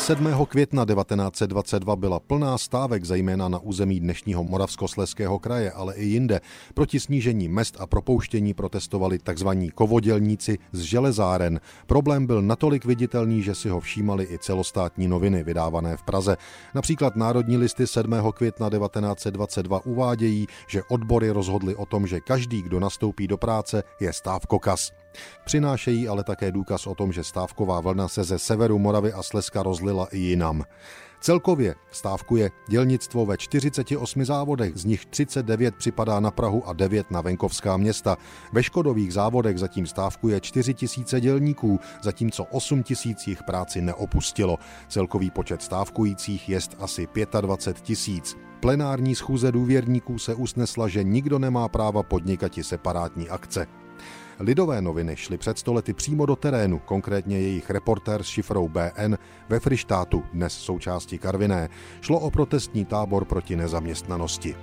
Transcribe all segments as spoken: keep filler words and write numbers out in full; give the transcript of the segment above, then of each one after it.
sedmého května devatenáct set dvacet dva byla plná stávek zejména na území dnešního Moravskoslezského kraje, ale i jinde. Proti snížení mezd a propouštění protestovali tzv. Kovodělníci z železáren. Problém byl natolik viditelný, že si ho všímali i celostátní noviny vydávané v Praze. Například Národní listy sedmého května devatenáct set dvacet dva uvádějí, že odbory rozhodly o tom, že každý, kdo nastoupí do práce, je stávkokas. Přinášejí ale také důkaz o tom, že stávková vlna se ze severu Moravy a Slezska rozlila i jinam. Celkově stávkuje dělnictvo ve čtyřiceti osmi závodech, z nich třicet devět připadá na Prahu a devět na venkovská města. Ve Škodových závodech zatím stávkuje čtyři tisíce dělníků, zatímco osm tisíc jich práci neopustilo. Celkový počet stávkujících jest asi dvacet pět tisíc. Plenární schůze důvěrníků se usnesla, že nikdo nemá práva podnikati separátní akce. Lidové noviny šly před sto lety přímo do terénu, konkrétně jejich reportér s šifrou bé en ve Frýštátu, dnes součástí Karviné. Šlo o protestní tábor proti nezaměstnanosti.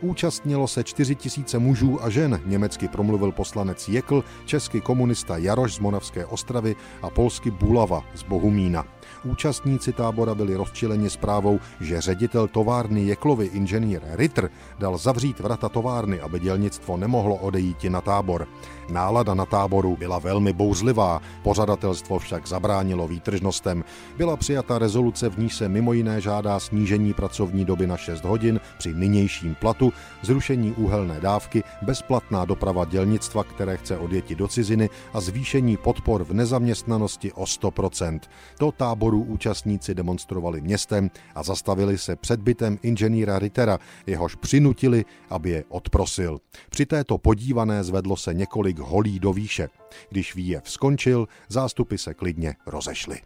Účastnilo se čtyři tisíce mužů a žen, německy promluvil poslanec Jekl, český komunista Jaroš z Moravské Ostravy a polsky Bulava z Bohumína. Účastníci tábora byli rozčileni zprávou, že ředitel továrny Jeklovy inženýr Ritter dal zavřít vrata továrny, aby dělnictvo nemohlo odejít na tábor. Nálada na táboru byla velmi bouřlivá, pořadatelstvo však zabránilo výtržnostem. Byla přijata rezoluce, v níž se mimo jiné žádá snížení pracovní doby na šest hodin při nynějším platu, zrušení úhelné dávky, bezplatná doprava dělnictva, které chce odjeti do ciziny, a zvýšení podpor v nezaměstnanosti o sto procent. To táboru účastníci demonstrovali městem a zastavili se před bytem inženýra Rittera, jehož přinutili, aby je odprosil. Při této podívané zvedlo se několik holí do výše. Když výjev skončil, zástupy se klidně rozešly.